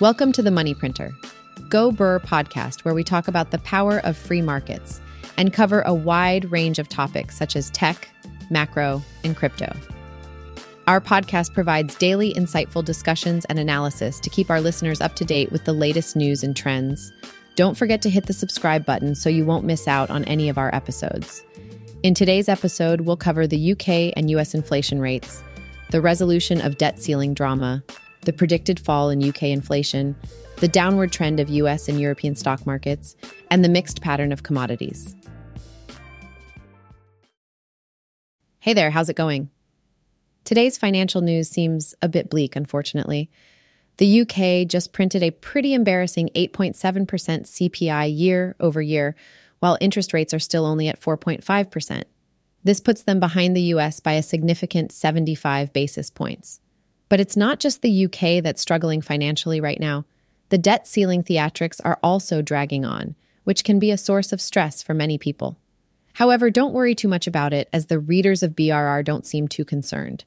Welcome to the Money Printer, Go Burr podcast, where we talk about the power of free markets and cover a wide range of topics such as tech, macro, and crypto. Our podcast provides daily insightful discussions and analysis to keep our listeners up to date with the latest news and trends. Don't forget to hit the subscribe button so you won't miss out on any of our episodes. In today's episode, we'll cover the UK and US inflation rates, the resolution of debt ceiling drama, the predicted fall in UK inflation, the downward trend of US and European stock markets, and the mixed pattern of commodities. Hey there, how's it going? Today's financial news seems a bit bleak, unfortunately. The UK just printed a pretty embarrassing 8.7% CPI year over year, while interest rates are still only at 4.5%. This puts them behind the US by a significant 75 basis points. But it's not just the UK that's struggling financially right now. The debt ceiling theatrics are also dragging on, which can be a source of stress for many people. However, don't worry too much about it, as the readers of BRR don't seem too concerned.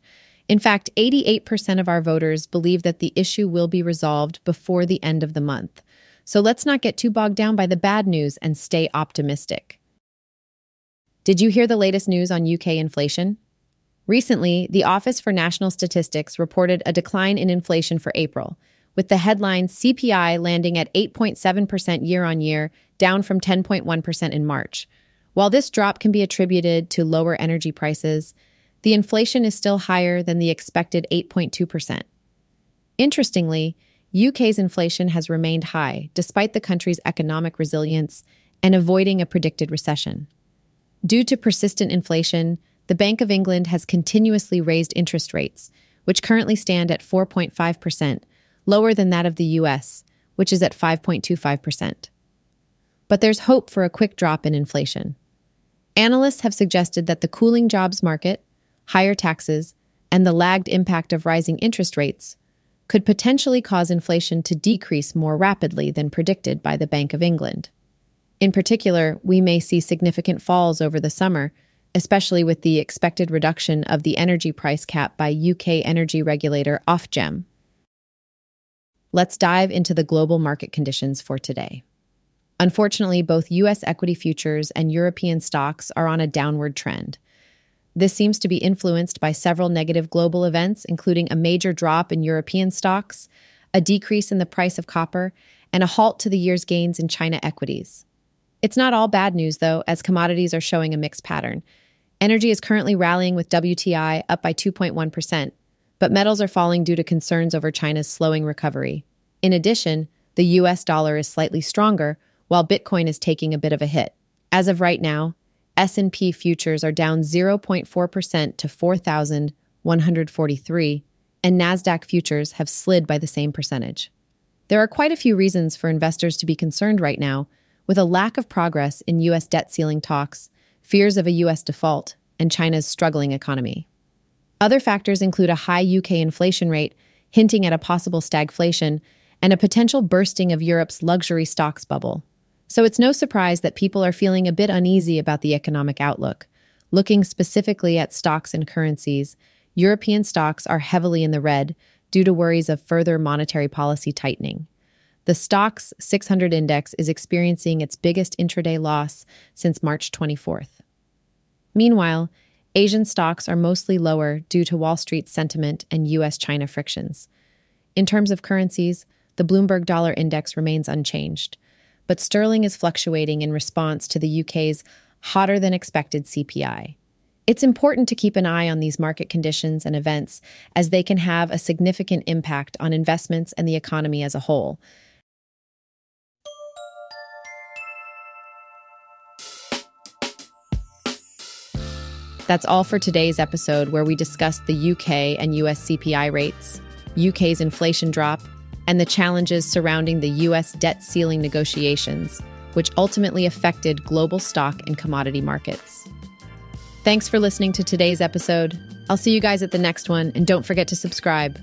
In fact, 88% of our voters believe that the issue will be resolved before the end of the month. So let's not get too bogged down by the bad news and stay optimistic. Did you hear the latest news on UK inflation? Recently, the Office for National Statistics reported a decline in inflation for April, with the headline CPI landing at 8.7% year-on-year, down from 10.1% in March. While this drop can be attributed to lower energy prices, the inflation is still higher than the expected 8.2%. Interestingly, UK's inflation has remained high, despite the country's economic resilience and avoiding a predicted recession. Due to persistent inflation, the Bank of England has continuously raised interest rates, which currently stand at 4.5%, lower than that of the US, which is at 5.25%. But there's hope for a quick drop in inflation. Analysts have suggested that the cooling jobs market, higher taxes, and the lagged impact of rising interest rates could potentially cause inflation to decrease more rapidly than predicted by the Bank of England. In particular, we may see significant falls over the summer, especially with the expected reduction of the energy price cap by UK energy regulator Ofgem. Let's dive into the global market conditions for today. Unfortunately, both US equity futures and European stocks are on a downward trend. This seems to be influenced by several negative global events, including a major drop in European stocks, a decrease in the price of copper, and a halt to the year's gains in China equities. It's not all bad news, though, as commodities are showing a mixed pattern. Energy is currently rallying, with WTI up by 2.1%, but metals are falling due to concerns over China's slowing recovery. In addition, the US dollar is slightly stronger, while Bitcoin is taking a bit of a hit. As of right now, S&P futures are down 0.4% to 4,143, and NASDAQ futures have slid by the same percentage. There are quite a few reasons for investors to be concerned right now, with a lack of progress in U.S. debt ceiling talks, fears of a U.S. default, and China's struggling economy. Other factors include a high UK inflation rate, hinting at a possible stagflation, and a potential bursting of Europe's luxury stocks bubble. So it's no surprise that people are feeling a bit uneasy about the economic outlook. Looking specifically at stocks and currencies, European stocks are heavily in the red due to worries of further monetary policy tightening. The Stoxx 600 index is experiencing its biggest intraday loss since March 24th. Meanwhile, Asian stocks are mostly lower due to Wall Street sentiment and US-China frictions. In terms of currencies, the Bloomberg dollar index remains unchanged, but sterling is fluctuating in response to the UK's hotter-than-expected CPI. It's important to keep an eye on these market conditions and events, as they can have a significant impact on investments and the economy as a whole. That's all for today's episode, where we discussed the UK and US CPI rates, UK's inflation drop, and the challenges surrounding the US debt ceiling negotiations, which ultimately affected global stock and commodity markets. Thanks for listening to today's episode. I'll see you guys at the next one, and don't forget to subscribe.